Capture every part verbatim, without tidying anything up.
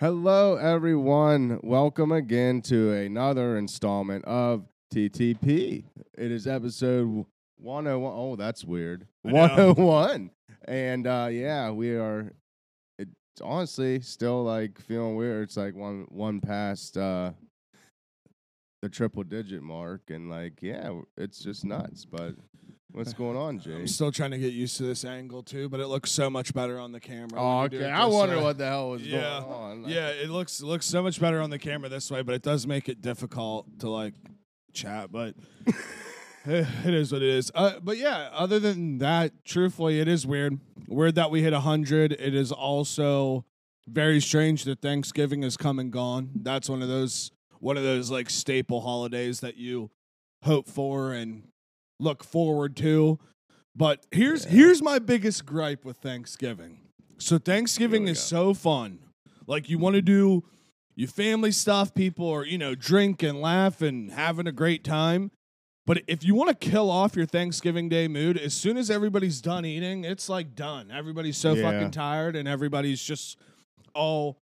Hello, everyone. Welcome again to another installment of T T P. It is episode one oh one. Oh, that's weird. one oh one. And uh, yeah, we are it's honestly still like feeling weird. It's like one one past uh, the triple digit mark. And like, yeah, it's just nuts. But what's going on, Jay? I'm still trying to get used to this angle, too, but it looks so much better on the camera. Oh, okay. I wonder way. what the hell was yeah. going on. Like, yeah, it looks it looks so much better on the camera this way, but it does make it difficult to, like, chat, but it is what it is. Uh, but, yeah, other than that, truthfully, it is weird. Weird that we hit one hundred. It is also very strange that Thanksgiving has come and gone. That's one of those, one of those like, staple holidays that you hope for and look forward to. But here's yeah. here's my biggest gripe with Thanksgiving. So Thanksgiving is go. so fun. Like, you want to do your family stuff, people are, you know, drink and laugh and having a great time. But if you want to kill off your Thanksgiving Day mood, as soon as everybody's done eating, it's like done. Everybody's so yeah. fucking tired and everybody's just all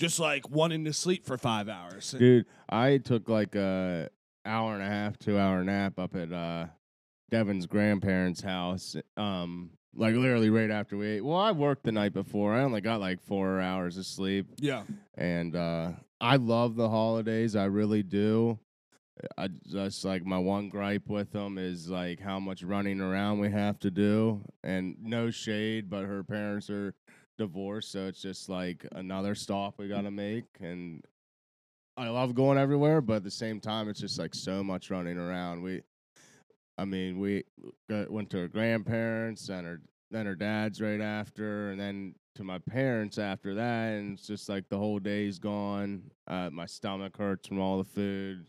just like wanting to sleep for five hours. Dude, I took like a hour and a half, two hour nap up at uh, Devin's grandparents' house, um, like literally right after we ate. Well, I worked the night before. I only got like four hours of sleep. Yeah. And uh, I love the holidays. I really do. I just like my one gripe with them is like how much running around we have to do. And no shade, but her parents are divorced. So it's just like another stop we got to make. And I love going everywhere, but at the same time, it's just like so much running around. We, I mean, we got, went to her grandparents and her then her dad's right after, and then to my parents after that, and it's just like the whole day's gone. Uh, my stomach hurts from all the food,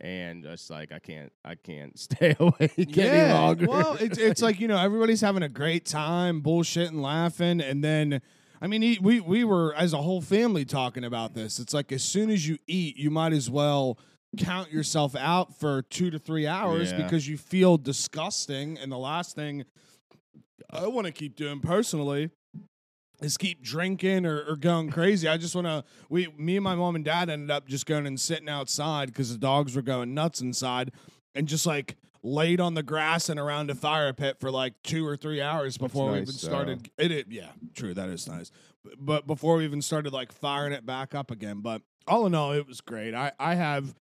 and just like I can't, I can't stay awake yeah. any longer. Well, it's it's like, you know, everybody's having a great time, bullshitting, laughing, and then. I mean, he, we we were, as a whole family, talking about this. It's like as soon as you eat, you might as well count yourself out for two to three hours yeah. because you feel disgusting. And the last thing I want to keep doing personally is keep drinking or, or going crazy. I just want to, we, me and my mom and dad ended up just going and sitting outside because the dogs were going nuts inside and just like laid on the grass and around a fire pit for like two or three hours before nice, we even started uh, it, it. Yeah, true. That is nice. But, but before we even started like firing it back up again. But all in all, it was great. I, I have,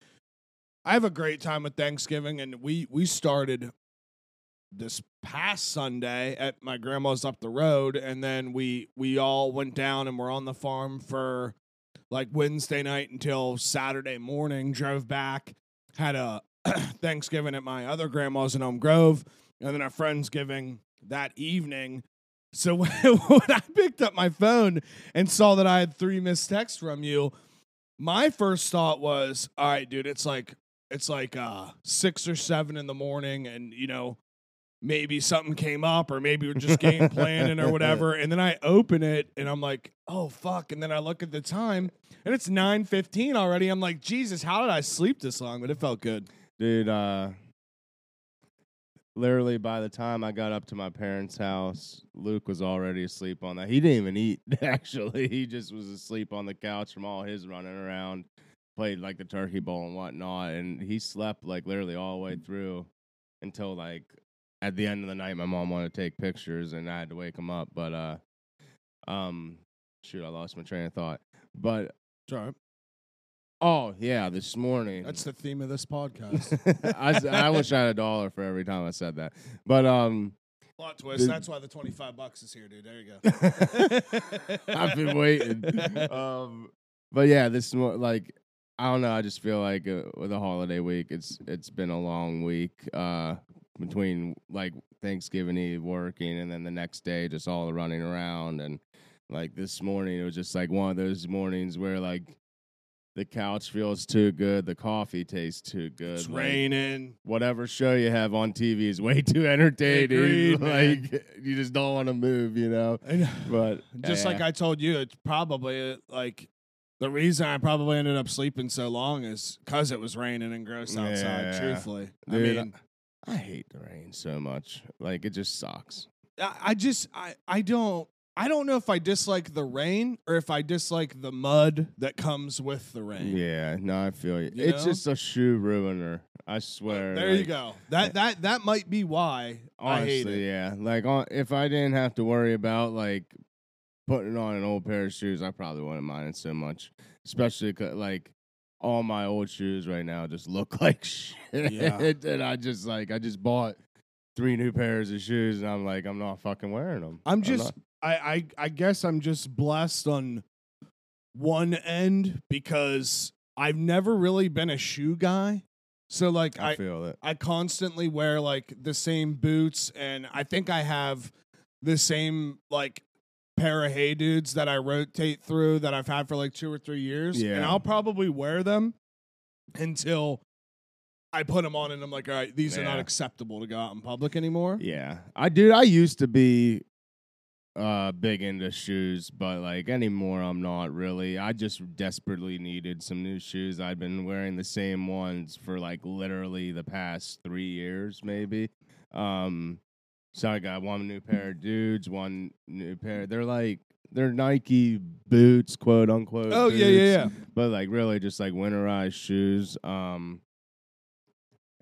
I have a great time with Thanksgiving, and we, we started this past Sunday at my grandma's up the road. And then we, we all went down and were on the farm for like Wednesday night until Saturday morning, drove back, had a, Thanksgiving at my other grandma's in Elm Grove, and then our Friendsgiving that evening. So when, when I picked up my phone and saw that I had three missed texts from you, my first thought was, all right, dude, it's like it's like uh, six or seven in the morning, and you know, maybe something came up, or maybe we're just game planning or whatever. And then I open it, and I'm like, oh, fuck. And then I look at the time, and it's nine fifteen already. I'm like, Jesus, how did I sleep this long? But it felt good. Dude, uh, literally by the time I got up to my parents' house, Luke was already asleep on that. He didn't even eat, actually. He just was asleep on the couch from all his running around, played, like, the turkey bowl and whatnot. And he slept, like, literally all the way through until, like, at the end of the night, my mom wanted to take pictures, and I had to wake him up. But, uh, um, shoot, I lost my train of thought. But sorry. Oh, yeah, this morning. That's the theme of this podcast. I, I wish I had a dollar for every time I said that. But um, plot twist. The, that's why the twenty-five bucks is here, dude. There you go. I've been waiting. Um, but, yeah, this like, I don't know. I just feel like uh, with the holiday week, it's it's been a long week uh, between, like, Thanksgiving Eve working and then the next day just all the running around. And, like, this morning, it was just, like, one of those mornings where, like, the couch feels too good. The coffee tastes too good. It's like, raining. Whatever show you have on T V is way too entertaining. Agreed, like man. You just don't want to move, you know. But just yeah. like I told you, it's probably like the reason I probably ended up sleeping so long is because it was raining and gross outside. Yeah. Truthfully, dude, I mean, I, I hate the rain so much. Like it just sucks. I, I just I I don't. I don't know if I dislike the rain or if I dislike the mud that comes with the rain. Yeah, no, I feel you. you it's know? just a shoe ruiner. I swear. There like, you go. That that that might be why. Honestly, I hate it. yeah. Like, on, if I didn't have to worry about like putting on an old pair of shoes, I probably wouldn't mind it so much. Especially 'cause, like, all my old shoes right now just look like shit. Yeah. And I just like I just bought three new pairs of shoes, and I'm like, I'm not fucking wearing them. I'm just. I'm I, I I guess I'm just blessed on one end because I've never really been a shoe guy. So like I, I feel it. I constantly wear like the same boots, and I think I have the same like pair of Hey Dudes that I rotate through that I've had for like two or three years. Yeah. And I'll probably wear them until I put them on and I'm like, all right, these yeah. are not acceptable to go out in public anymore. Yeah. I dude, I used to be Uh, big into shoes, but like anymore, I'm not really. I just desperately needed some new shoes. I've been wearing the same ones for like literally the past three years, maybe. Um, so I got one new pair of dudes, one new pair. They're like they're Nike boots, quote unquote. Oh boots, yeah, yeah, yeah. But like really, just like winterized shoes. Um.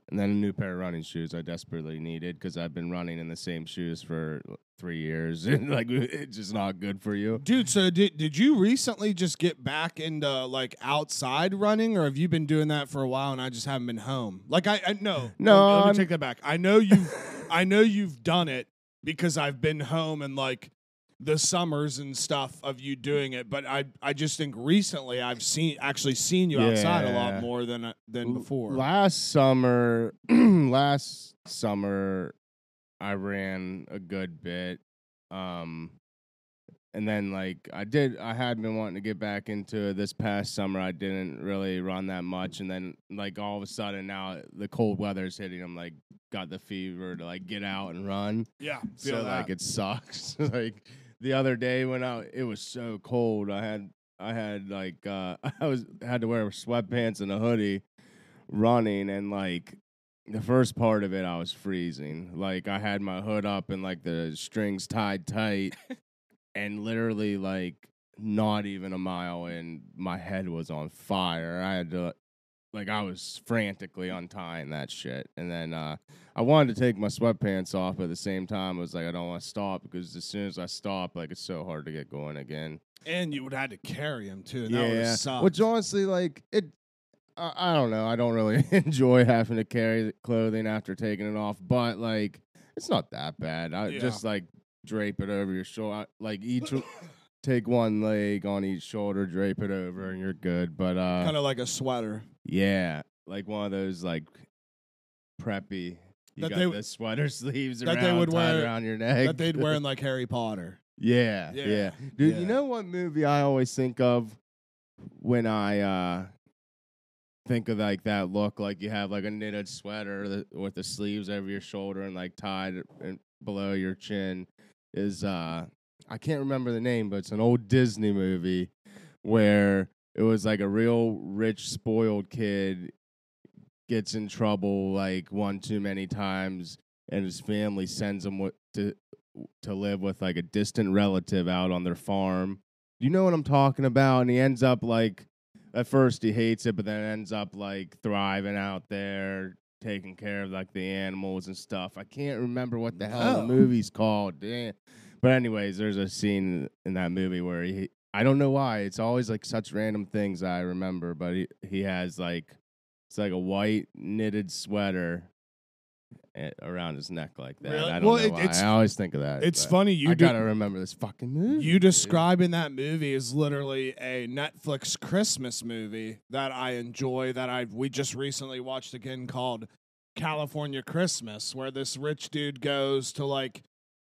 And then a new pair of running shoes I desperately needed because I've been running in the same shoes for three years. And, like, it's just not good for you. Dude, so did, did you recently just get back into, like, outside running? Or have you been doing that for a while and I just haven't been home? Like, I, I no. No. Let, let me take that back. I know, you've, I know you've done it because I've been home and, like, the summers and stuff of you doing it. But I, I just think recently I've seen actually seen you yeah. outside a lot more than than before. Last summer, last summer I ran a good bit. Um, and then like I did, I had been wanting to get back into this past summer. I didn't really run that much. And then like all of a sudden now the cold weather is hitting. I'm like, got the fever to like get out and run. Yeah. Feel so that. Like, it sucks. Like, the other day when I it was so cold, I had I had like uh, I was had to wear sweatpants and a hoodie, running, and like the first part of it I was freezing. Like I had my hood up and like the strings tied tight, and literally like not even a mile in, my head was on fire. I had to like I was frantically untying that shit, and then uh, I wanted to take my sweatpants off, but at the same time, I was like, I don't want to stop because as soon as I stop, like it's so hard to get going again. And you would have had to carry them too, and yeah, that would have sucked. Which honestly, like it, I, I don't know. I don't really enjoy having to carry clothing after taking it off, but like it's not that bad. I yeah. just like drape it over your shoulder, like each. Take one leg on each shoulder, drape it over, and you're good. But uh, kind of like a sweater. Yeah, like one of those like preppy. You that got they, the sweater sleeves that around, they would wear, around your neck. That they'd wear in like Harry Potter. Yeah, yeah, yeah. Dude. Yeah. You know what movie I always think of when I uh, think of like that look? Like you have like a knitted sweater that, with the sleeves over your shoulder and like tied and below your chin. Is uh. I can't remember the name, but it's an old Disney movie where it was like a real rich, spoiled kid gets in trouble like one too many times, and his family sends him to to live with like a distant relative out on their farm. You know what I'm talking about? And he ends up like, at first he hates it, but then ends up like thriving out there, taking care of like the animals and stuff. I can't remember what the hell oh. the movie's called. Damn. But anyways, there's a scene in that movie where he, I don't know why, it's always like such random things I remember, but he, he has like, it's like a white knitted sweater around his neck like that. Really? I don't well, know it, why. It's, I always think of that. It's funny. You I got to remember this fucking movie. You describing that movie is literally a Netflix Christmas movie that I enjoy that I we just recently watched again called California Christmas, where this rich dude goes to like,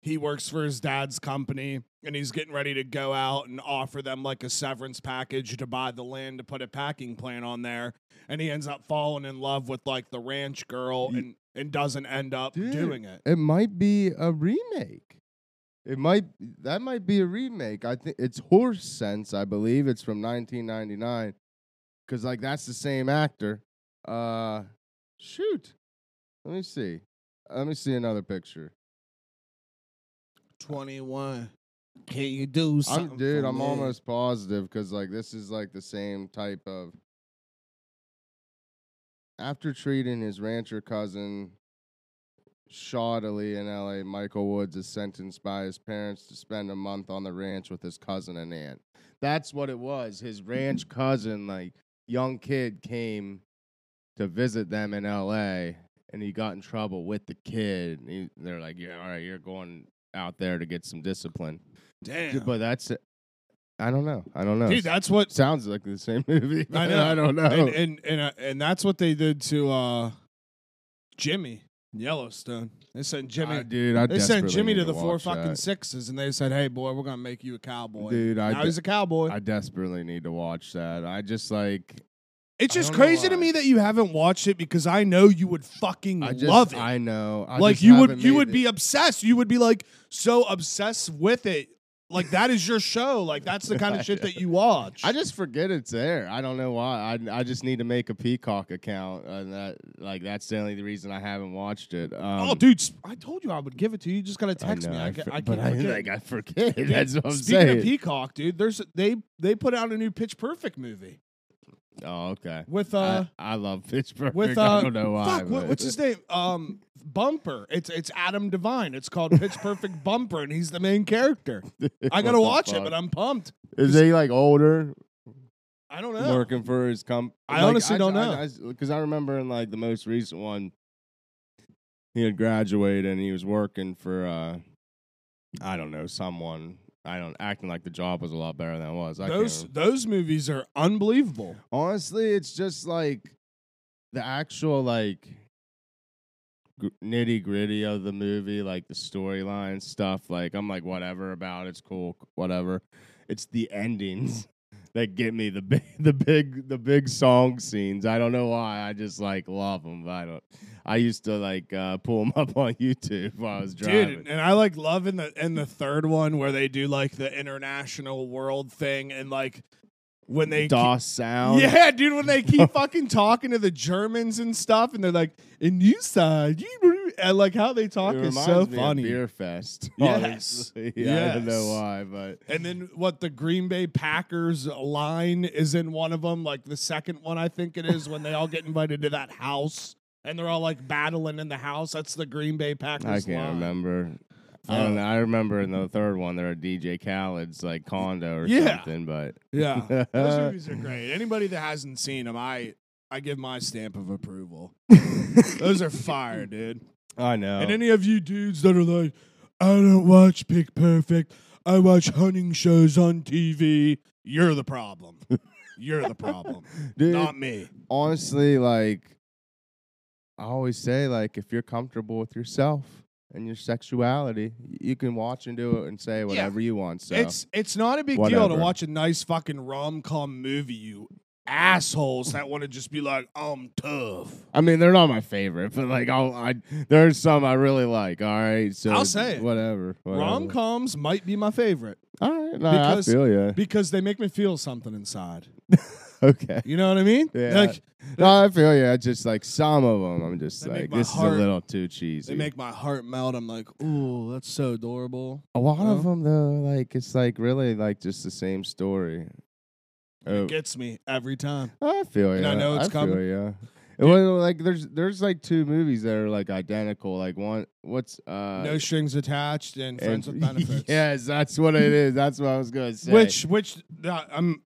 he works for his dad's company, and he's getting ready to go out and offer them like a severance package to buy the land to put a packing plant on there. And he ends up falling in love with like the ranch girl and, and doesn't end up Dude, doing it. It might be a remake. It might that might be a remake. I think it's Horse Sense, I believe. It's from nineteen ninety-nine. Cause like that's the same actor. Uh, shoot. Let me see. Let me see another picture. twenty-one Can you do something? I'm, dude, I'm it? almost positive because, like, this is, like, the same type of... After treating his rancher cousin shoddily in L A, Michael Woods is sentenced by his parents to spend a month on the ranch with his cousin and aunt. That's what it was. His ranch cousin, like, young kid came to visit them in L A, and he got in trouble with the kid. He, they're like, yeah, all right, you're going out there to get some discipline. Damn. But that's it. I don't know. I don't know. Dude, that's what sounds like the same movie. I know. I don't know. And and and, uh, and that's what they did to uh, Jimmy Yellowstone. They sent Jimmy, I, dude. I they sent Jimmy to the four fucking that. sixes, and they said, "Hey, boy, we're gonna make you a cowboy." Dude, I now de- he's a cowboy. I desperately need to watch that. I just like. It's just crazy to me that you haven't watched it because I know you would fucking I just, love it. I know. I like you would, you would it. be obsessed. You would be like so obsessed with it. Like, that is your show. Like, that's the kind of shit that you watch. I just forget it's there. I don't know why. I I just need to make a Peacock account. And that, like, that's the only reason I haven't watched it. Um, oh, dude, I told you I would give it to you. You just got to text I know, me. I, I, for, I can't I, forget. Like, I forget. That's what I'm Speaking saying. Speaking of Peacock, dude, there's they, they put out a new Pitch Perfect movie. Oh, okay. With uh, I, I love Pitch Perfect. With, uh, I don't know why. Fuck, what's his name? Um, Bumper. It's it's Adam Devine. It's called Pitch Perfect Bumper, and he's the main character. Dude, I gotta watch fuck? it, but I'm pumped. Is he like older? I don't know. Working for his company. I like, honestly I, don't I, know because I, I remember in like the most recent one, he had graduated and he was working for uh, I don't know someone. I don't acting like the job was a lot better than it was. I those those movies are unbelievable. Honestly, it's just like the actual like gr- nitty gritty of the movie, like the storyline stuff. Like I'm like whatever about it, it's cool, whatever. It's the endings that get me the big the big the big song scenes. I don't know why. I just like love them. But I don't. I used to like uh, pull them up on YouTube while I was driving. Dude, and I like loving the and the third one where they do like the international world thing and like when they DOS keep, sound. Yeah, dude, when they keep fucking talking to the Germans and stuff, and they're like, "And you side," and like how they talk is so me funny. Of Beer Fest, yes, yeah, yes. I don't know why, but and then what the Green Bay Packers line is in one of them, like the second one, I think it is when they all get invited to that house. And they're all, like, battling in the house. That's the Green Bay Packers I can't line. remember. Yeah. I don't know. I remember in the third one, they're at D J Khaled's, like, condo or yeah. something. But yeah. Those movies are great. Anybody that hasn't seen them, I, I give my stamp of approval. Those are fire, dude. I know. And any of you dudes that are like, I don't watch Pitch Perfect. I watch hunting shows on T V. You're the problem. You're the problem. Dude, not me. Honestly, like... I always say, like, if you're comfortable with yourself and your sexuality, you can watch and do it and say whatever yeah. you want. So it's it's not a big whatever. deal to watch a nice fucking rom-com movie, you assholes that want to just be like, I'm tough. I mean, they're not my favorite, but, like, I'll, I there's some I really like, all right? So I'll say whatever, whatever. Rom-coms might be my favorite. All right. No, because, I feel you. Because they make me feel something inside. Okay. You know what I mean? Yeah. Like, no, I feel yeah. Just like some of them, I'm just like, this heart, is a little too cheesy. They make my heart melt. I'm like, ooh, that's so adorable. A lot you know? of them, though, like it's like really like just the same story. It oh. gets me every time. I feel yeah. And I know it's I coming. Feel, yeah. It was like there's there's like two movies that are like identical. Like one, what's uh, No Strings Attached and Friends and, with Benefits. Yes, that's what it is. That's what I was gonna say. Which which uh, I'm.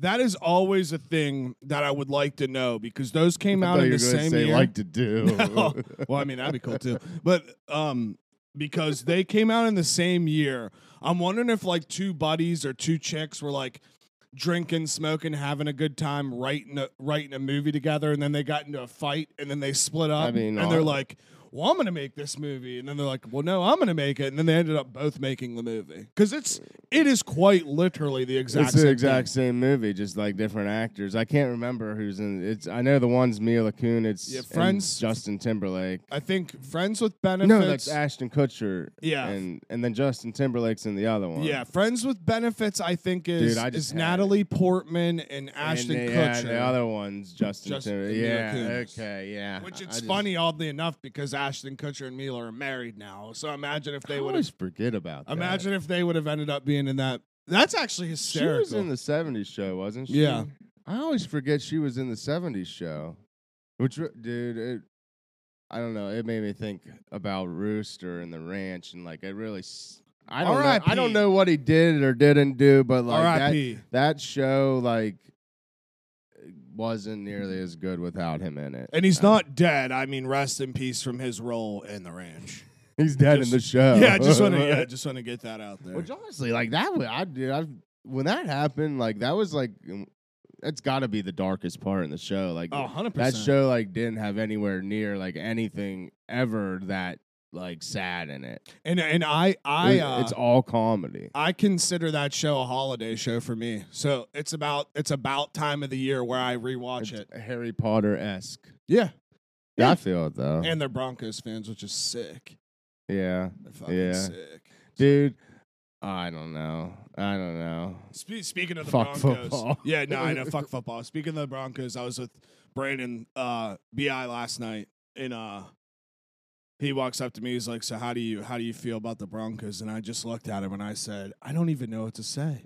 That is always a thing that I would like to know because those came out in the same say, year. Like to do. No. Well, I mean that'd be cool too. But um, because they came out in the same year, I'm wondering if like two buddies or two chicks were like drinking, smoking, having a good time, writing a, writing a movie together, and then they got into a fight, and then they split up, I mean, and they're like, "Well, I'm gonna make this movie," and then they're like, "Well, no, I'm gonna make it," and then they ended up both making the movie because it's it is quite literally the exact it's same the exact thing. same movie, just like different actors. I can't remember who's in it's. I know the one's Mila Kunis, yeah, Friends, and Justin Timberlake. I think Friends with Benefits. No, that's Ashton Kutcher. Yeah, and and then Justin Timberlake's in the other one. Yeah, Friends with Benefits. I think is Dude, I is Natalie it. Portman and Ashton and, uh, Kutcher. Yeah, and the other one's Justin Timberlake. Yeah, okay, yeah. Which it's just, funny, oddly enough, because. Ashton Ashton Kutcher and Mila are married now. So imagine if they would always forget about that. Imagine if they would have ended up being in that. That's actually hysterical. She was in the seventies show, wasn't she? Yeah. I always forget she was in the seventies show. Which, dude, it, I don't know. It made me think about Rooster and The Ranch, and like, I really, I don't know, I don't know what he did or didn't do, but like that, that show, like, wasn't nearly as good without him in it. And he's um, not dead. I mean, rest in peace from his role in The Ranch. He's dead just, in the show. Yeah, I just want to, yeah, just want to get that out there. Which honestly, like that, would, I did. I when that happened, like that was like. It's got to be the darkest part in the show. Like, oh, one hundred percent. That show, like, didn't have anywhere near, like, anything ever that, like, sad in it. And and I... I uh, it's all comedy. I consider that show a holiday show for me. So it's about it's about time of the year where I rewatch it's it. Harry Potter-esque. Yeah. yeah. I feel it, though. And they're Broncos fans, which is sick. Yeah. They're fucking yeah. sick. Dude... I don't know. I don't know. Spe speaking of the fuck Broncos. Football. Yeah, no, I know. Fuck football. Speaking of the Broncos, I was with Brandon uh, B I last night, and uh, he walks up to me. He's like, so how do you how do you feel about the Broncos? And I just looked at him, and I said, I don't even know what to say.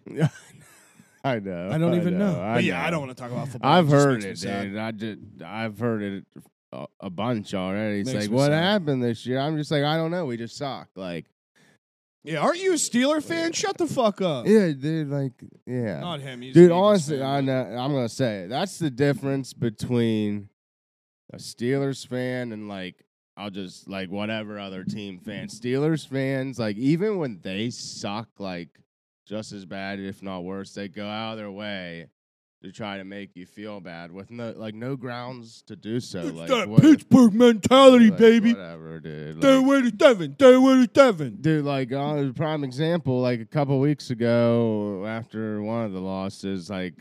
I know. I don't I even know. know. But, I yeah, know. I don't want to talk about football. I've it heard it, dude. I just, I've heard it a, a bunch already. It's like, what sad. happened this year? I'm just like, I don't know. We just suck. Like. Yeah, aren't you a Steeler fan? Shut the fuck up. Yeah, dude, like, yeah. Not him. He's dude, honestly, I know, I'm going to say it. That's the difference between a Steelers fan and, like, I'll just, like, whatever other team fan. Steelers fans, like, even when they suck, like, just as bad, if not worse, they go out of their way to try to make you feel bad with, no, like, no grounds to do so. It's like, that what, Pittsburgh mentality, like, baby. Whatever, dude. They're with Devin. They're with Devin. Dude, like, on a prime example, like, a couple weeks ago after one of the losses, like,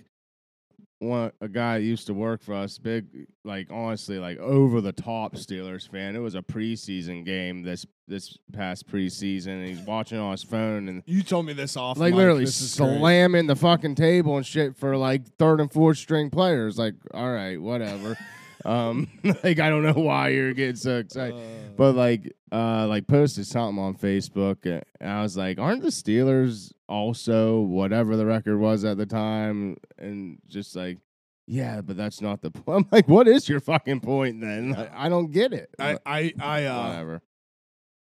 one a guy used to work for us, big, like, honestly, like, over-the-top Steelers fan. It was a preseason game this this past preseason, and he's watching on his phone. And you told me this off, like, Mike, literally slamming the fucking table and shit for, like, third and fourth string players. Like, all right, whatever. um, like, I don't know why you're getting so excited. Uh, but, like, uh, like, posted something on Facebook, and I was like, aren't the Steelers – also, whatever the record was at the time, and just like, yeah, but that's not the point. I'm like, what is your fucking point then? Like, I don't get it. I, I, I, uh, whatever.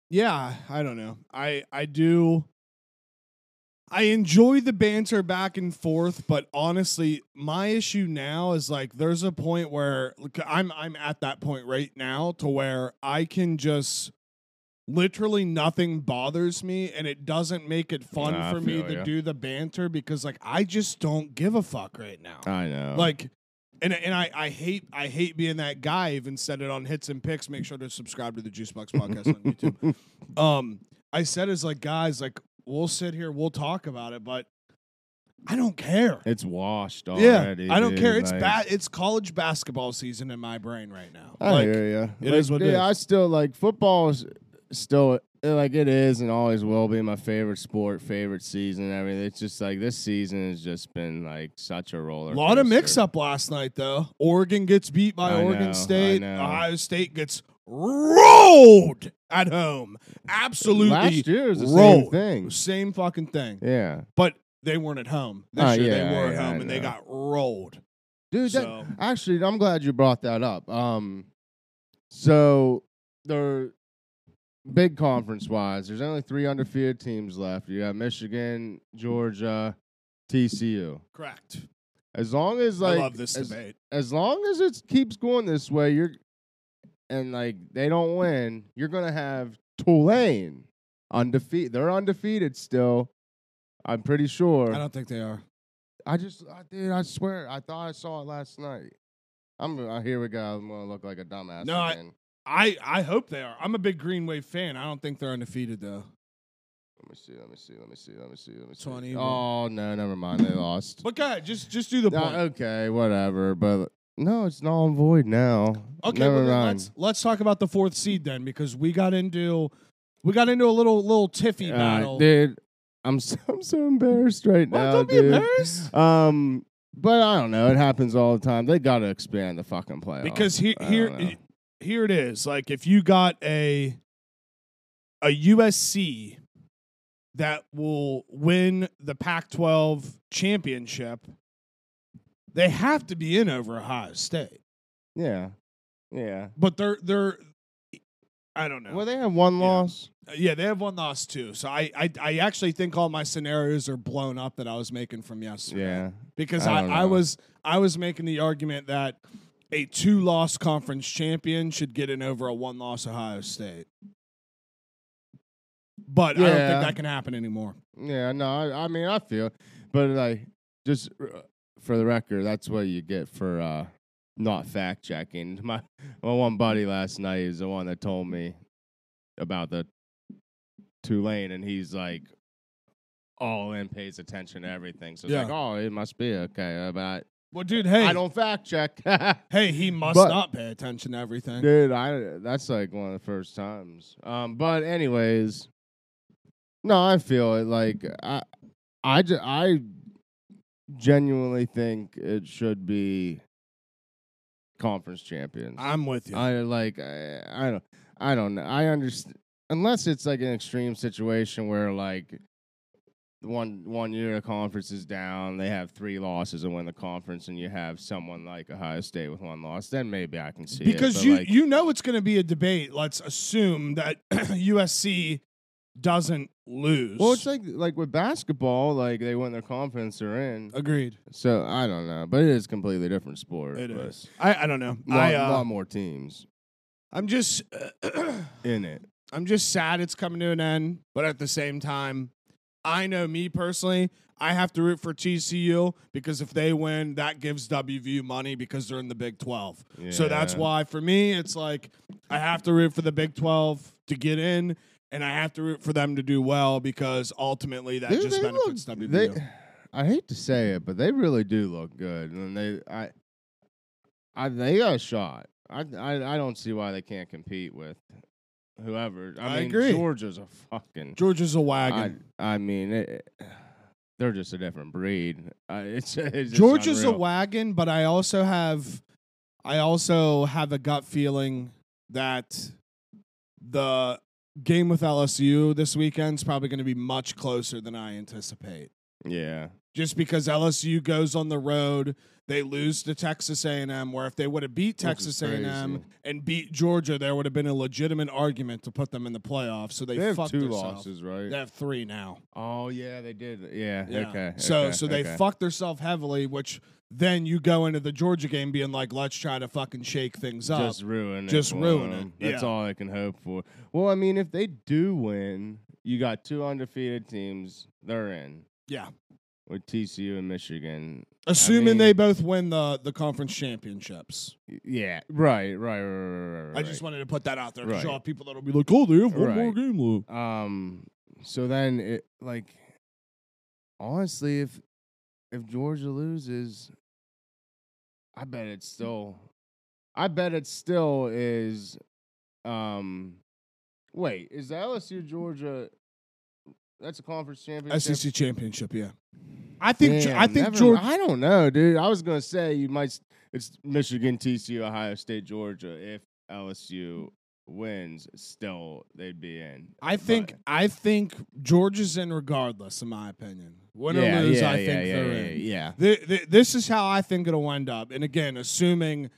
Yeah, I don't know. I, I do. I enjoy the banter back and forth, but honestly, my issue now is like, there's a point where I'm, I'm at that point right now to where I can just. Literally nothing bothers me, and it doesn't make it fun nah, for me to you. do the banter because, like, I just don't give a fuck right now. I know, like, and and I I hate I hate being that guy. I even said it on Hits and Picks. Make sure to subscribe to the Juice Box Podcast on YouTube. Um, I said it's like, guys, like, we'll sit here, we'll talk about it, but I don't care. It's washed already. Yeah, I don't dude. care. It's like, bad. It's college basketball season in my brain right now. I like, hear you. It like, is what dude, it is. I still like football. Is, Still, like, it is and always will be my favorite sport, favorite season. I mean, it's just like this season has just been like such a roller. A lot coaster. of mix up last night, though. Oregon gets beat by I Oregon know, State. Ohio State gets rolled at home. Absolutely. Last year was the rolled. same thing. Same fucking thing. Yeah. But they weren't at home. This uh, year yeah, they were yeah, at home I and know. they got rolled. Dude, so. that, actually, I'm glad you brought that up. Um, So, there. Big conference-wise, there's only three undefeated teams left. You got Michigan, Georgia, T C U. Correct. As long as like, I love this as, debate. As long as it keeps going this way, you're and like they don't win, you're gonna have Tulane undefeated. They're undefeated still. I'm pretty sure. I don't think they are. I just, I, dude, I swear, I thought I saw it last night. I'm here we go. I'm gonna look like a dumbass. No, again. I. I, I hope they are. I'm a big Green Wave fan. I don't think they're undefeated, though. Let me see, let me see, let me see, let me see, let me see. twenty, oh, no, never mind. They lost. But, God, just, just do the no, point. Okay, whatever. But, no, it's null and void now. Okay, never mind. Let's, let's talk about the fourth seed, then, because we got into we got into a little little tiffy uh, battle. Dude, I'm so, I'm so embarrassed right well, now, Don't be dude. embarrassed. Um, But, I don't know. It happens all the time. They got to expand the fucking playoffs. Because he, here... here it is. Like, if you got a a U S C that will win the Pac twelve championship, they have to be in over Ohio State. Yeah, yeah. But they're they're. I don't know. Well, they have one yeah. loss. Yeah, they have one loss too. So I, I, I actually think all my scenarios are blown up that I was making from yesterday. Yeah, because I, I, I was, I was making the argument that a two-loss conference champion should get in over a one-loss Ohio State. But yeah. I don't think that can happen anymore. Yeah, no, I, I mean I feel, but like just for the record, that's what you get for. Uh, Not fact checking. My my one buddy last night is the one that told me about the Tulane, and he's like all in, pays attention to everything. So yeah. it's like, oh, it must be okay. But I, well, dude, hey, I don't fact check. hey, he must but, not pay attention to everything, dude. I that's like one of the first times. Um, but anyways, no, I feel it. Like I, I, ju- I genuinely think it should be. Conference champions. I'm with you. I like. I, I don't. I don't know. I understand. Unless it's like an extreme situation where like one one year a conference is down, they have three losses and win the conference, and you have someone like Ohio State with one loss, then maybe I can see because it. Because you like, you know it's going to be a debate. Let's assume that U S C doesn't lose. Well, it's like like with basketball, like they win their conference, they're in. Agreed. So I don't know, but it is a completely different sport. It is. I, I don't know. A lot, uh, lot more teams. I'm just in it. I'm just sad it's coming to an end, but at the same time, I know me personally, I have to root for T C U because if they win, that gives W V U money because they're in the Big twelve. Yeah. So that's why for me, it's like I have to root for the Big twelve to get in. And I have to root for them to do well because ultimately that Dude, just benefits look, W V U. They, I hate to say it, but they really do look good, and they, I, I, they got a shot. I, I, I don't see why they can't compete with whoever. I, I mean, agree. Georgia's a fucking Georgia's a wagon. I, I mean, it, they're just a different breed. Uh, it's, it's Georgia's unreal. A wagon, but I also have, I also have a gut feeling that the. Game with L S U this weekend's probably going to be much closer than I anticipate. Yeah. Just because L S U goes on the road, they lose to Texas A and M, where if they would have beat Texas A and M and beat Georgia, there would have been a legitimate argument to put them in the playoffs. So they, they fucked themselves. They have two losses, right? They have three now. Oh, yeah, they did. Yeah, yeah. okay. So okay, so they okay. fucked themselves heavily, which then you go into the Georgia game being like, let's try to fucking shake things up. Just ruin it. Just ruin it. That's yeah. all I can hope for. Well, I mean, if they do win, you got two undefeated teams. They're in. Yeah. With T C U and Michigan. Assuming I mean, they both win the, the conference championships. Yeah, right, right, right, right, right. I just wanted to put that out there because right. y'all have people that will be like, oh, they have one right. more game left. Um, so then, it like, honestly, if if Georgia loses, I bet it's still, I bet it still is, um, wait, is the L S U-Georgia... That's a conference championship. S E C championship, yeah. I think Damn, I think never, Georgia. I don't know, dude. I was gonna say you might. It's Michigan, T C U, Ohio State, Georgia. If L S U wins, still they'd be in. I but, think I think Georgia's in regardless, in my opinion. Win yeah, or lose, yeah, I yeah, think yeah, they're yeah, in. Yeah. yeah. The, the, this is how I think it'll end up. And again, assuming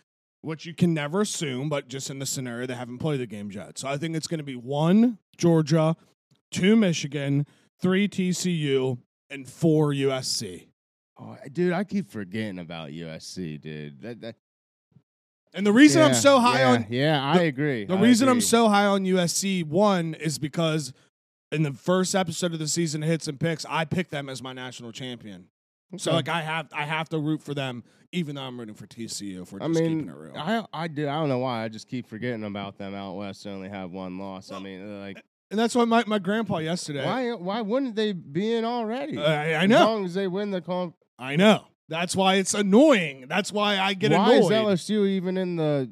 what you can never assume, but just in the scenario they haven't played the game yet. So I think it's gonna be one Georgia. Two Michigan, three T C U, and four U S C. Oh, dude, I keep forgetting about U S C, dude. That, that... And the reason yeah, I'm so high yeah, on yeah, I the, agree. The I reason agree. I'm so high on U S C one is because in the first episode of the season hits and picks, I picked them as my national champion. Okay. So like I have I have to root for them, even though I'm rooting for T C U. For just I mean, keeping it real, I I did I don't know why I just keep forgetting about them out west. They only have one loss. Well, I mean, like. And that's why my, my grandpa yesterday. Why why wouldn't they be in already? Uh, I, I know. As long as they win the comp. I know. That's why it's annoying. That's why I get why annoyed. Why is L S U even in the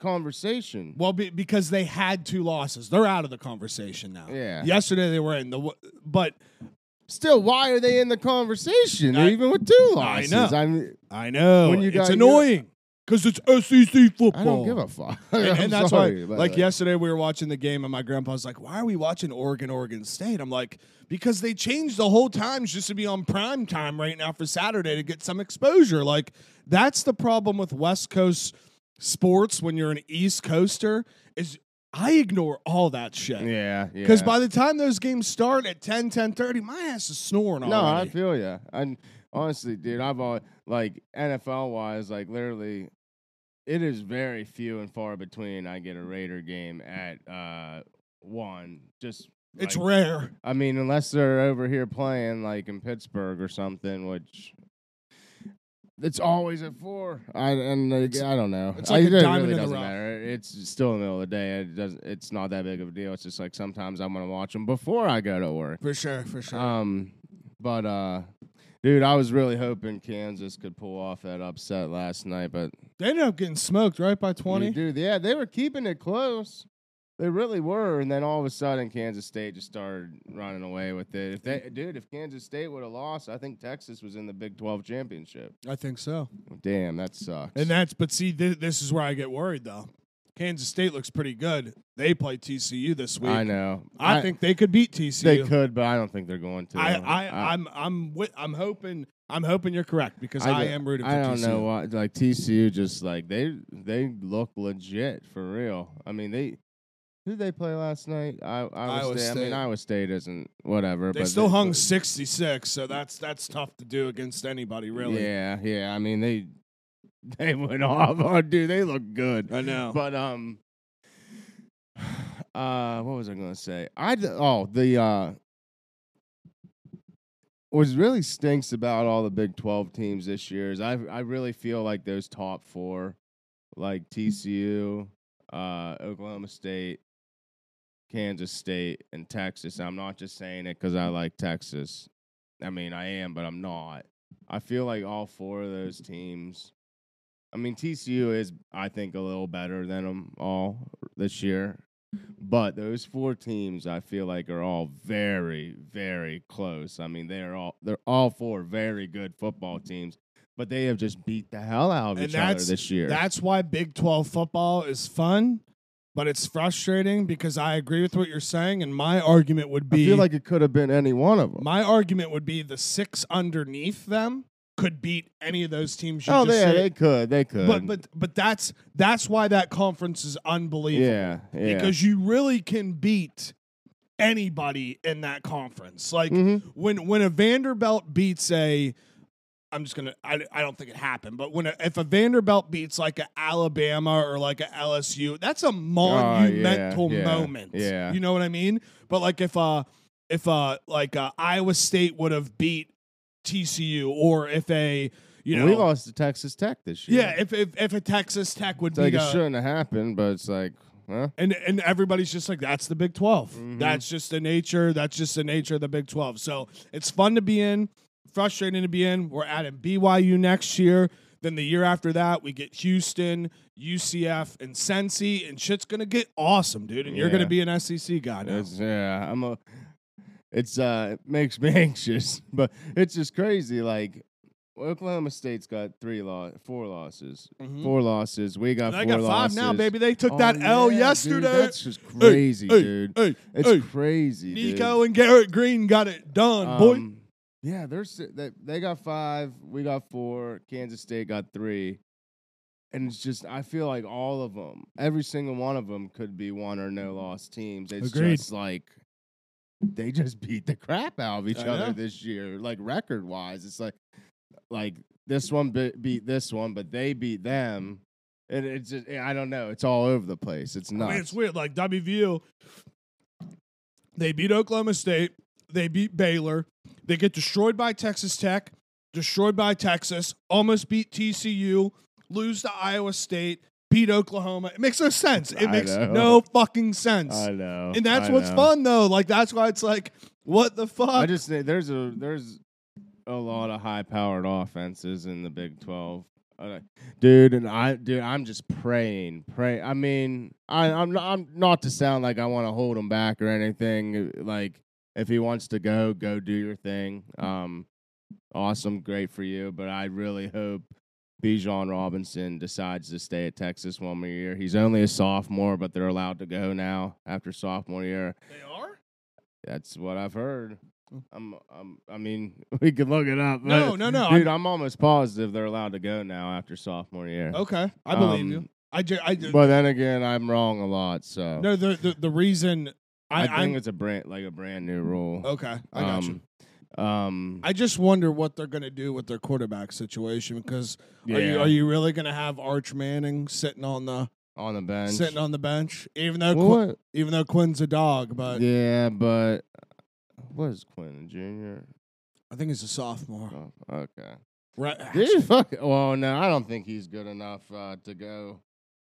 conversation? Well, be, because they had two losses. They're out of the conversation now. Yeah. Yesterday they were in the, but still, why are they in the conversation I, even with two losses? I know. I, mean, I know. When you got it's annoying. Because it's S E C football. I don't give a fuck. and, and that's sorry, why, like, yesterday we were watching the game, and my grandpa's like, why are we watching Oregon, Oregon State? I'm like, because they changed the whole times just to be on prime time right now for Saturday to get some exposure. Like, that's the problem with West Coast sports when you're an East Coaster is I ignore all that shit. Yeah, yeah. Because by the time those games start at ten, ten thirty, my ass is snoring already. No, I feel you. And honestly, dude, I've always, like, N F L-wise, like, literally... It is very few and far between. I get a Raider game at uh, one. Just it's like, rare. I mean, unless they're over here playing like in Pittsburgh or something, which it's always at four. I and like, I don't know. It's like I, a it diamond really in doesn't the rough. Matter. It's still in the middle of the day. It doesn't. It's not that big of a deal. It's just like sometimes I'm gonna watch them before I go to work. For sure. For sure. Um, but uh. Dude, I was really hoping Kansas could pull off that upset last night, but they ended up getting smoked right by twenty. Dude, yeah, they were keeping it close. They really were, and then all of a sudden Kansas State just started running away with it. If they, dude, if Kansas State would have lost, I think Texas was in the Big twelve championship. I think so. Damn, that sucks. And that's but see, th this is where I get worried though. Kansas State looks pretty good. They play T C U this week. I know. I, I think they could beat T C U. They could, but I don't think they're going to. I, I, I I'm, I'm, with, I'm hoping, I'm hoping you're correct because I, I am rooting for T C U. I don't know why. Like T C U, just like they, they look legit for real. I mean, they, who did they play last night? I, Iowa, Iowa State. State. I mean, Iowa State isn't whatever. They but still they, hung sixty-six, so that's that's tough to do against anybody, really. Yeah, yeah. I mean, they. They went off. Oh, dude, they look good. I know. But, um, uh, what was I going to say? I, oh, the, uh, what really stinks about all the Big twelve teams this year is I, I really feel like those top four, like T C U, uh, Oklahoma State, Kansas State, and Texas. I'm not just saying it because I like Texas. I mean, I am, but I'm not. I feel like all four of those teams. I mean, T C U is, I think, a little better than them all this year. But those four teams, I feel like, are all very, very close. I mean, they're all they're all four very good football teams, but they have just beat the hell out of and each other this year. That's why Big twelve football is fun, but it's frustrating because I agree with what you're saying, and my argument would be... I feel like it could have been any one of them. My argument would be the six underneath them could beat any of those teams. You oh, just yeah, said. they could, they could. But but but that's that's why that conference is unbelievable. Yeah, yeah. Because you really can beat anybody in that conference. Like mm-hmm. when when a Vanderbilt beats a, I'm just gonna. I I don't think it happened. But when a, if a Vanderbilt beats like a Alabama or like a L S U, that's a monumental oh, yeah, yeah, moment. Yeah, you know what I mean. But like if uh if uh like uh, Iowa State would have beat T C U, or if a you know we lost to Texas Tech this year. Yeah, if if, if a Texas Tech would it's be like a, it shouldn't have happened, but it's like, huh? And and everybody's just like, that's the Big twelve. Mm-hmm. That's just the nature. That's just the nature of the Big twelve. So it's fun to be in, frustrating to be in. We're adding B Y U next year. Then the year after that, we get Houston, U C F, and Cincy, and shit's gonna get awesome, dude. And yeah. You're gonna be an S E C guy now. It's, yeah, I'm a. It's uh it makes me anxious, but it's just crazy. Like Oklahoma State's got three loss, four losses, mm-hmm. four losses. We got. And I four got losses. five now, baby. They took oh, that yeah, L yesterday. Dude, that's just crazy, hey, dude. Hey, it's hey. crazy. Nico dude. and Garrett Green got it done, um, boy. Yeah, they're they, they got five. We got four. Kansas State got three. And it's just, I feel like all of them, every single one of them, could be one or no loss teams. It's Agreed. just like. They just beat the crap out of each I other know. this year, like record-wise. It's like, like this one be beat this one, but they beat them. And it's just, I don't know. It's all over the place. It's nuts. I mean, it's weird. Like W V U, they beat Oklahoma State. They beat Baylor. They get destroyed by Texas Tech, destroyed by Texas, almost beat T C U, lose to Iowa State. Beat Oklahoma. It makes no sense. It makes no fucking sense. I know. And that's I what's know. fun though. Like that's why it's like, what the fuck? I just think there's a there's a lot of high powered offenses in the Big twelve, uh, dude. And I, dude, I'm just praying, pray. I mean, I, I'm not, I'm not to sound like I want to hold him back or anything. Like if he wants to go, go do your thing. Um, awesome, great for you. But I really hope Bijan Robinson decides to stay at Texas one more year. He's only a sophomore, but they're allowed to go now after sophomore year. They are? That's what I've heard. I'm, I'm, I mean, we could look it up. No, no, no. Dude, I'm, I'm almost positive they're allowed to go now after sophomore year. Okay, I believe um, you. I, ju- I ju- But then again, I'm wrong a lot, so. No, the the, the reason. I, I think I'm, it's a brand like a brand new rule. Okay, I got um, you. Um, I just wonder what they're going to do with their quarterback situation because yeah. are you are you really going to have Arch Manning sitting on the on the bench sitting on the bench even though Qu- even though Quinn's a dog, but yeah, but what is Quinn, a junior? I think he's a sophomore. Oh, okay, right? Dude, fuck. Well, no, I don't think he's good enough uh, to go.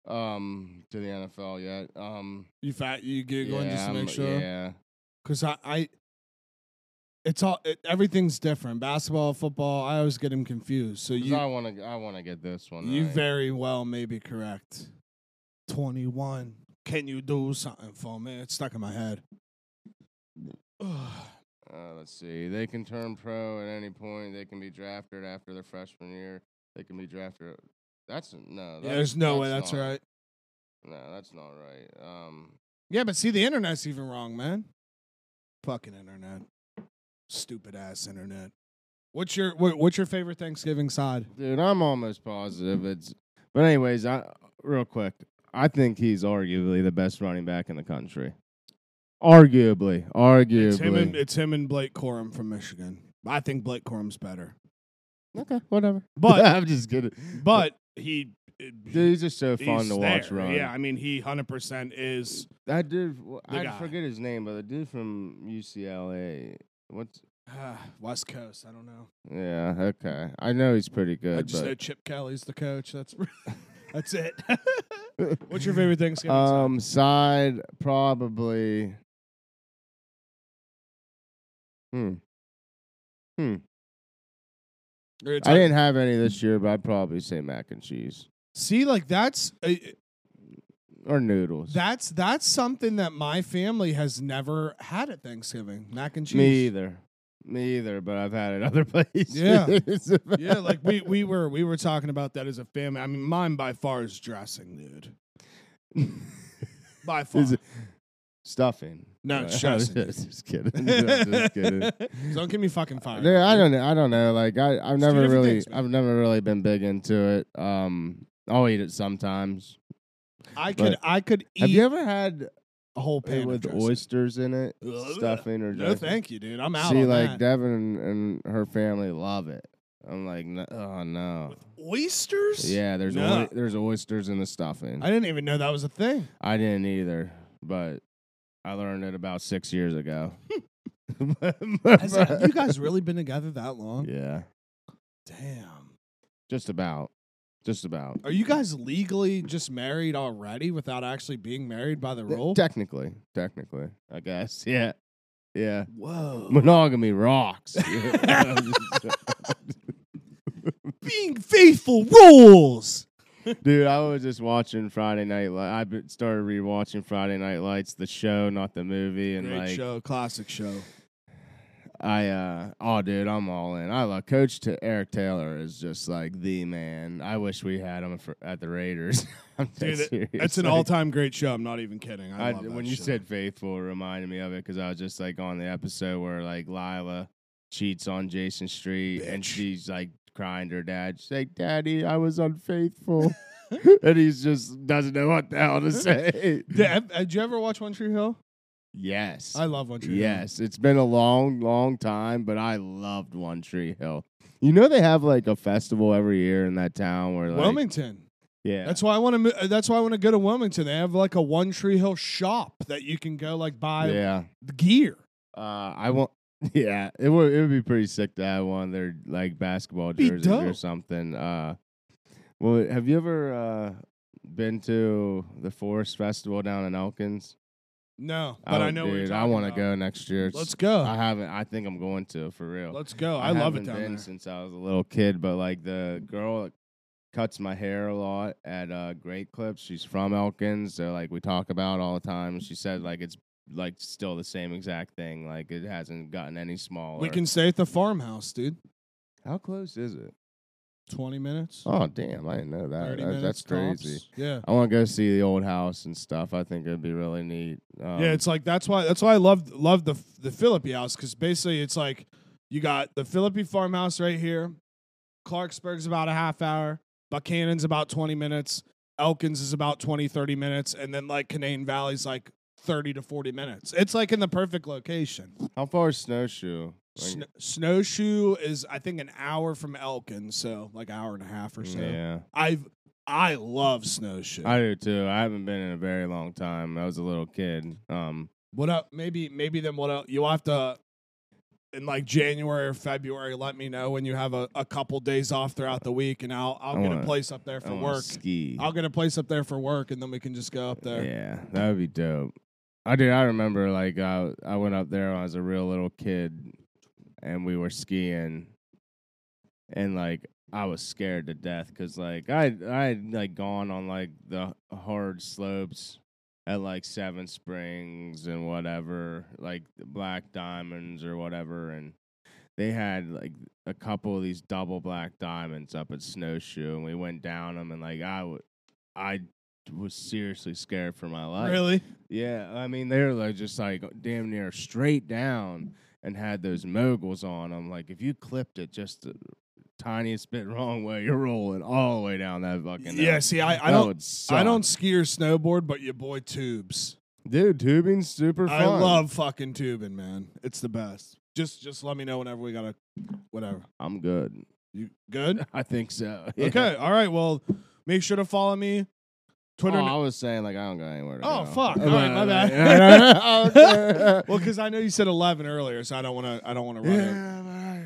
Um, to the N F L yet. Um, you fat, you giggling yeah, just to make sure? Yeah. Because I, I, it's all, it, everything's different. Basketball, football, I always get them confused. So you, I want to, I want to get this one. You right. Very well may be correct. twenty-one. Can you do something for me? It's stuck in my head. uh, let's see. They can turn pro at any point. They can be drafted after their freshman year. They can be drafted. That's no. That's, yeah, there's no that's way that's not, right. No, that's not right. Um, yeah, but see, the internet's even wrong, man. Fucking internet, stupid ass internet. What's your what, what's your favorite Thanksgiving side? Dude, I'm almost positive it's. But anyways, I real quick, I think he's arguably the best running back in the country. Arguably, arguably, it's him and, it's him and Blake Corum from Michigan. I think Blake Corum's better. Okay, whatever. But I'm just kidding. But. He, it, dude, he's just so fun to watch there. Run. Yeah, I mean, he one hundred percent is. That dude, I guy. forget his name, but the dude from U C L A, what's uh, West Coast? I don't know. Yeah, okay, I know he's pretty good. I just but... know Chip Kelly's the coach. That's that's it. What's your favorite Thanksgiving um, side? Side probably. Hmm. Hmm. I didn't have any this year, but I'd probably say mac and cheese. See, like that's uh, or noodles. That's that's something that my family has never had at Thanksgiving. Mac and cheese. Me either. Me either. But I've had it other places. Yeah, yeah. Like we we were we were talking about that as a family. I mean, mine by far is dressing, dude. By far. Is it stuffing? No, it's just, just kidding. Just kidding. Don't get me fucking fired. Dude, I don't know. I don't know. Like I, I've it's never really, things, I've never really been big into it. Um, I'll eat it sometimes. I but could, I could. Eat have you ever had a whole pan with oysters in it, Ugh. stuffing or? No, dressing? Thank you, dude. I'm out. See, on like that. Devin and her family love it. I'm like, no, oh no. With oysters? Yeah, there's no. o- there's oysters in the stuffing. I didn't even know that was a thing. I didn't either, but. I learned it about six years ago. Has, have you guys really been together that long? Yeah. Damn. Just about. Just about. Are you guys legally just married already without actually being married by the rule? Technically. Technically, I guess. Yeah. Yeah. Whoa. Monogamy rocks. Being faithful rules. Dude, I was just watching Friday Night Lights. I started rewatching Friday Night Lights, the show, not the movie. And Great like, show, classic show. I uh, oh, dude, I'm all in. I love Coach T- Eric Taylor is just like the man. I wish we had him for, at the Raiders. I'm dude, serious. It's an like, all-time great show. I'm not even kidding. I, I love when that you show. Said faithful, it reminded me of it because I was just like on the episode where like Lila cheats on Jason Street, Bitch. And she's like. Crying to her dad. She's like, Daddy, I was unfaithful. And he just doesn't know what the hell to say. Did, did you ever watch One Tree Hill? Yes. I love One Tree yes. Hill. Yes. It's been a long, long time, but I loved One Tree Hill. You know they have like a festival every year in that town where like Wilmington. Yeah. That's why I want to that's why I want to go to Wilmington. They have like a One Tree Hill shop that you can go like buy yeah. gear. Uh I want Yeah, it would it would be pretty sick to have one of their like basketball jerseys or something. Uh, well, have you ever uh, been to the Forest Festival down in Elkins? No, but oh, I know. Dude, what you're I want to go next year. Let's go. I haven't. I think I'm going to for real. Let's go. I, I love it down been there. Since I was a little kid, but like the girl that cuts my hair a lot at uh, Great Clips. She's from Elkins, so like we talk about it all the time. She said like it's. Like, still the same exact thing. Like, it hasn't gotten any smaller. We can stay at the farmhouse, dude. How close is it? twenty minutes. Oh, damn. I didn't know that. that that's crazy. Tops. Yeah. I want to go see the old house and stuff. I think it would be really neat. Um, yeah, it's like that's why that's why I love love the the Philippi house, because basically it's like you got the Philippi farmhouse right here. Clarksburg's about a half hour. Buchanan's about twenty minutes. Elkins is about twenty, thirty minutes. And then like Canaan Valley's like thirty to forty minutes. It's like in the perfect location. How far is Snowshoe? Sn Snowshoe is, I think, an hour from Elkins, so like an hour and a half or so. Yeah, I I love Snowshoe. I do too. I haven't been in a very long time. I was a little kid. Um, what up? Maybe maybe then what else? You'll have to in like January or February. Let me know when you have a, a couple days off throughout the week, and I'll I'll I get wanna, a place up there for I work. Ski. I'll get a place up there for work, and then we can just go up there. Yeah, that would be dope. I do. I remember like I I went up there when I was a real little kid. And we were skiing, and like I was scared to death because like I I had like gone on like the hard slopes at like Seven Springs and whatever, like Black Diamonds or whatever, and they had like a couple of these double black diamonds up at Snowshoe, and we went down them, and like I w I was seriously scared for my life. Really? Yeah. I mean, they were like just like damn near straight down. And had those moguls on them. Like, if you clipped it just the tiniest bit wrong way, you're rolling all the way down that fucking. Yeah, out. see, I, I don't, I don't ski or snowboard, but your boy tubes. Dude, tubing's super fun. I love fucking tubing, man. It's the best. Just, just let me know whenever we gotta, whatever. I'm good. You good? I think so. Yeah. Okay. All right. Well, make sure to follow me. Twitter. Oh, I was saying, like, I don't go anywhere. To oh, go. fuck. All right, my bad. Well, because I know you said eleven earlier, so I don't want to I don't want to run yeah,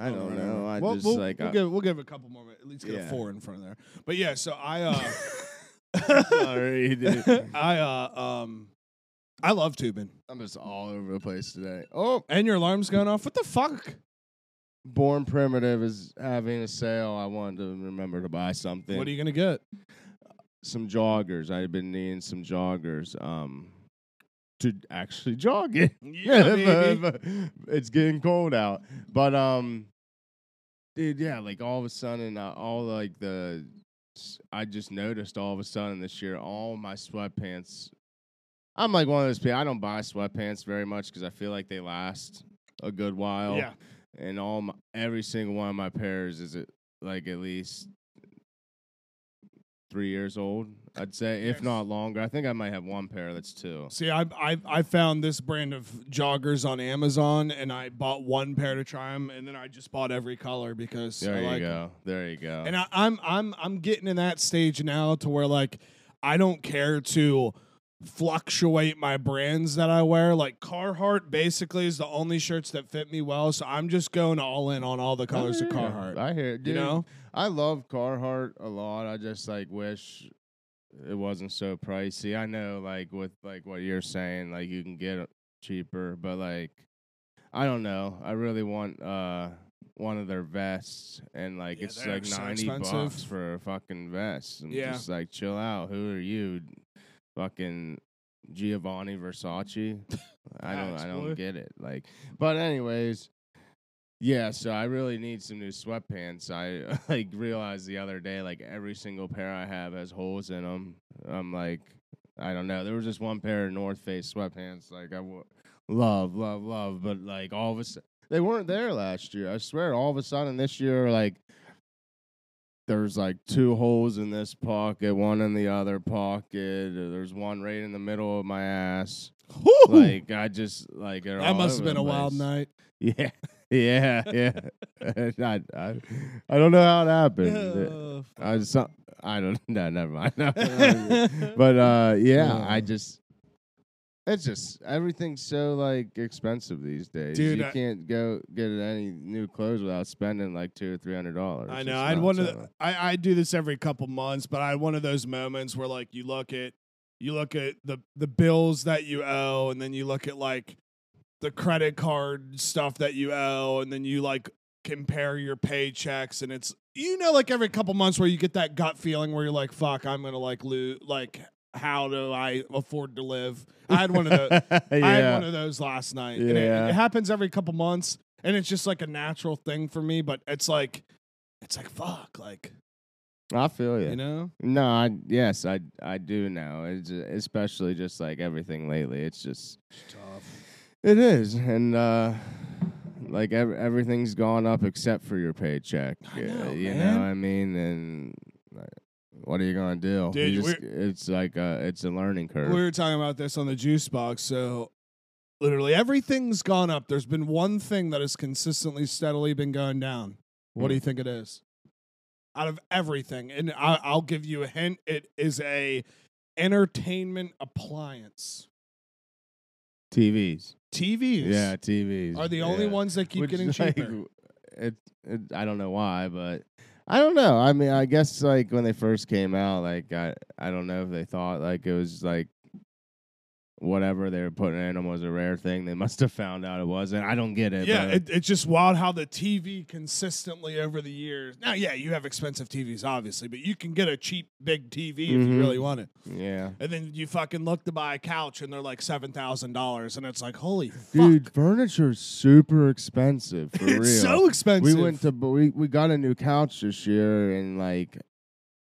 I don't, I don't know. I we'll, just, we'll, like, we'll, I, give, we'll give it a couple more minutes. At least get yeah. a four in front of there. But, yeah, so I, uh. Sorry, dude. I, uh, um. I love tubing. I'm just all over the place today. Oh. And your alarm's going off. What the fuck? Born Primitive is having a sale. I wanted to remember to buy something. What are you going to get? Some joggers. I've been needing some joggers um, to actually jog in. Yeah, but, but it's getting cold out. But, um, dude, yeah, like all of a sudden, uh, all like the, I just noticed all of a sudden this year, all my sweatpants. I'm like one of those people. I don't buy sweatpants very much because I feel like they last a good while. Yeah. And all my, every single one of my pairs is at, like at least three years old, I'd say, if not longer. I think I might have one pair that's two. See, I I I found this brand of joggers on Amazon, and I bought one pair to try them, and then I just bought every color because there I you like go, them. there you go. And I, I'm I'm I'm getting in that stage now to where like I don't care to fluctuate my brands that I wear. Like Carhartt basically is the only shirts that fit me well, so I'm just going all in on all the colors of Carhartt. I hear it, dude. You know? I love Carhartt a lot. I just like wish it wasn't so pricey. I know, like with like what you're saying, like you can get it cheaper, but like I don't know. I really want uh one of their vests, and like yeah, it's like so ninety expensive. bucks for a fucking vest. And yeah, just like chill out. Who are you, fucking Giovanni Versace? I don't, I don't get it. Like, but anyways. Yeah, so I really need some new sweatpants. I like realized the other day, like every single pair I have has holes in them. I'm like, I don't know. There was just one pair of North Face sweatpants, like I w love, love, love, but like all of a sudden they weren't there last year. I swear, all of a sudden this year, like there's like two holes in this pocket, one in the other pocket. There's one right in the middle of my ass. Ooh! Like I just like it that must have been a wild night. Yeah. Yeah, yeah. I, I, I don't know how it happened. Oh, I, some, I don't know. Never mind. But, uh, yeah, yeah, I just, it's just, everything's so, like, expensive these days. Dude, you I, can't go get any new clothes without spending, like, two or three hundred dollars. I know. I'd one of the, I, I do this every couple months, but I had one of those moments where, like, you look at, you look at the, the bills that you owe, and then you look at, like, the credit card stuff that you owe, and then you like compare your paychecks, and it's, you know, like every couple months where you get that gut feeling where you're like, fuck, I'm gonna like lose, like how do I afford to live? I had one of those. Yeah. I had one of those last night. Yeah. And it, it happens every couple months, and it's just like a natural thing for me, but it's like it's like, fuck, like. I feel you. You know? No, I, yes, I I do now. It's especially just like everything lately. It's just it's tough. It is, and uh, like ev- everything's gone up except for your paycheck. I know, uh, you man. know, I mean, and like, what are you gonna do? Dude, you just, it's like a, it's a learning curve. We were talking about this on the Juice Box, so. Literally everything's gone up. There's been one thing that has consistently, steadily been going down. What mm. do you think it is? Out of everything, and I, I'll give you a hint. It is a entertainment appliance. T Vs. T Vs. Yeah, T Vs are the yeah. only ones that keep Which getting like, cheaper. It, it. I don't know why, but I don't know. I mean, I guess like when they first came out, like I, I don't know if they thought like it was like. Whatever they were putting in them was a rare thing. They must have found out it wasn't. I don't get it. Yeah, it, it's just wild how the T V consistently over the years. Now, yeah, you have expensive T Vs, obviously, but you can get a cheap big T V mm-hmm. if you really want it. Yeah. And then you fucking look to buy a couch, and they're like seven thousand dollars, and it's like, holy fuck. Dude, furniture's super expensive, for it's real. It's so expensive. We went to, we, we got a new couch this year, and like...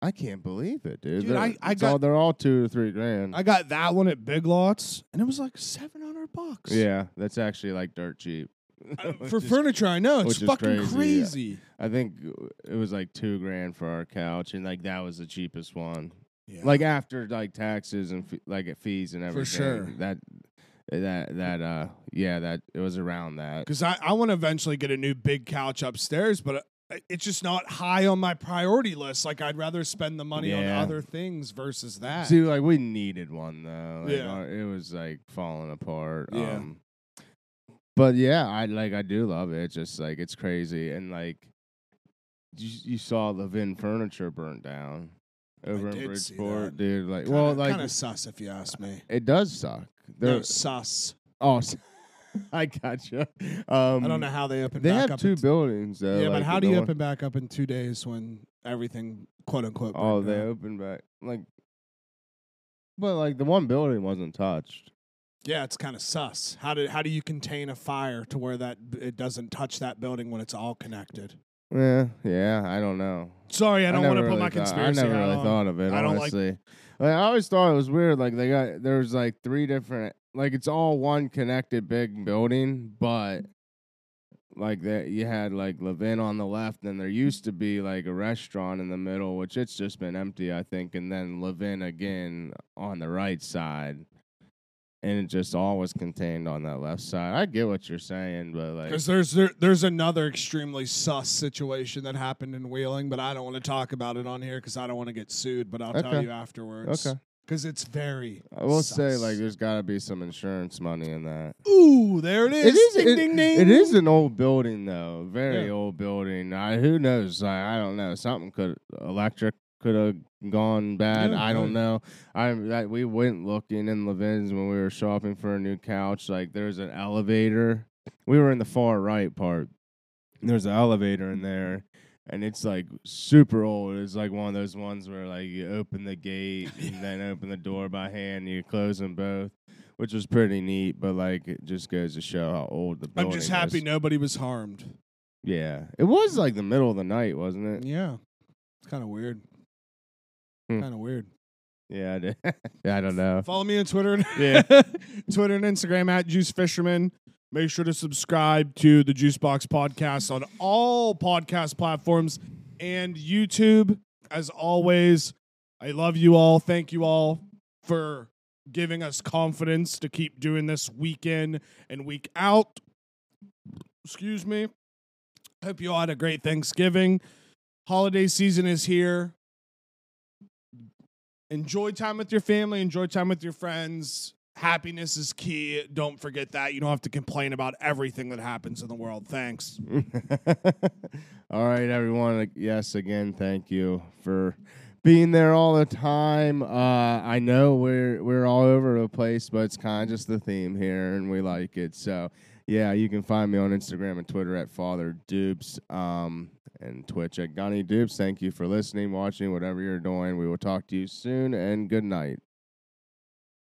I can't believe it, dude. Dude, they're, I, I got, all, they're all two or three grand. I got that one at Big Lots, and it was like seven hundred bucks. Yeah, that's actually like dirt cheap I, for is, furniture. I know it's fucking crazy. crazy. Yeah. I think it was like two grand for our couch, and like that was the cheapest one. Yeah. Like after like taxes and fee, like fees and everything. For sure. That that that uh yeah that it was around that. Because I I want to eventually get a new big couch upstairs, but. I, It's just not high on my priority list. Like, I'd rather spend the money yeah. on other things versus that. See, like, we needed one, though. Like, yeah. Our, it was, like, falling apart. Yeah. Um, but, yeah, I like, I do love it. It's just, like, it's crazy. And, like, you, you saw Levin Furniture burn down over I in Bridgeport, dude. Like, kinda, well, like. Kind of sus, if you ask me. It does suck. They're, no, sus. Oh, sus. I gotcha. Um, I don't know how they open they back up. They have two buildings, though. Yeah, like but how do you open back up in two days when everything, quote unquote, oh, they open back. Like, but, like, the one building wasn't touched. Yeah, it's kind of sus. How do, how do you contain a fire to where that it doesn't touch that building when it's all connected? Yeah, yeah, I don't know. Sorry, I don't want to put my conspiracy hat on. I never really thought of it, honestly. Like, I always thought it was weird. Like, they got there was, like, three different... Like, it's all one connected big building, but, like, that you had, like, Levin on the left, and there used to be, like, a restaurant in the middle, which it's just been empty, I think, and then Levin again on the right side, and it just all was contained on that left side. I get what you're saying, but, like... Because there's, there, there's another extremely sus situation that happened in Wheeling, but I don't want to talk about it on here because I don't want to get sued, but I'll okay. tell you afterwards. Okay. Because it's very I will sus. say, like, there's got to be some insurance money in that. Ooh, there it is. It is, ding, it, ding, ding. It is an old building, though. Very yeah. old building. I, who knows? I, I don't know. Something could, electric could have gone bad. Yeah, I don't yeah. know. I, I We went looking in Levin's when we were shopping for a new couch. Like, there's an elevator. We were in the far right part. There's an elevator in there. And it's, like, super old. It's, like, one of those ones where, like, you open the gate and then open the door by hand and you close them both, which was pretty neat. But, like, it just goes to show how old the building is. I'm just happy nobody was harmed. Yeah. It was, like, the middle of the night, wasn't it? Yeah. It's kind of weird. Hmm. Kind of weird. Yeah, I did. yeah, I don't know. Follow me on Twitter. yeah. Twitter and Instagram, at Juice Fisherman. Make sure to subscribe to the Juice Box Podcast on all podcast platforms and YouTube. As always, I love you all. Thank you all for giving us confidence to keep doing this week in and week out. Excuse me. Hope you all had a great Thanksgiving. Holiday season is here. Enjoy time with your family. Enjoy time with your friends. Happiness is key. Don't forget that. You don't have to complain about everything that happens in the world. Thanks. All right, everyone. Yes, again, thank you for being there all the time. Uh, I know we're we're all over the place, but it's kind of just the theme here, and we like it. So, yeah, you can find me on Instagram and Twitter at FatherDubes um, and Twitch at GunnyDubes. Thank you for listening, watching, whatever you're doing. We will talk to you soon, and good night.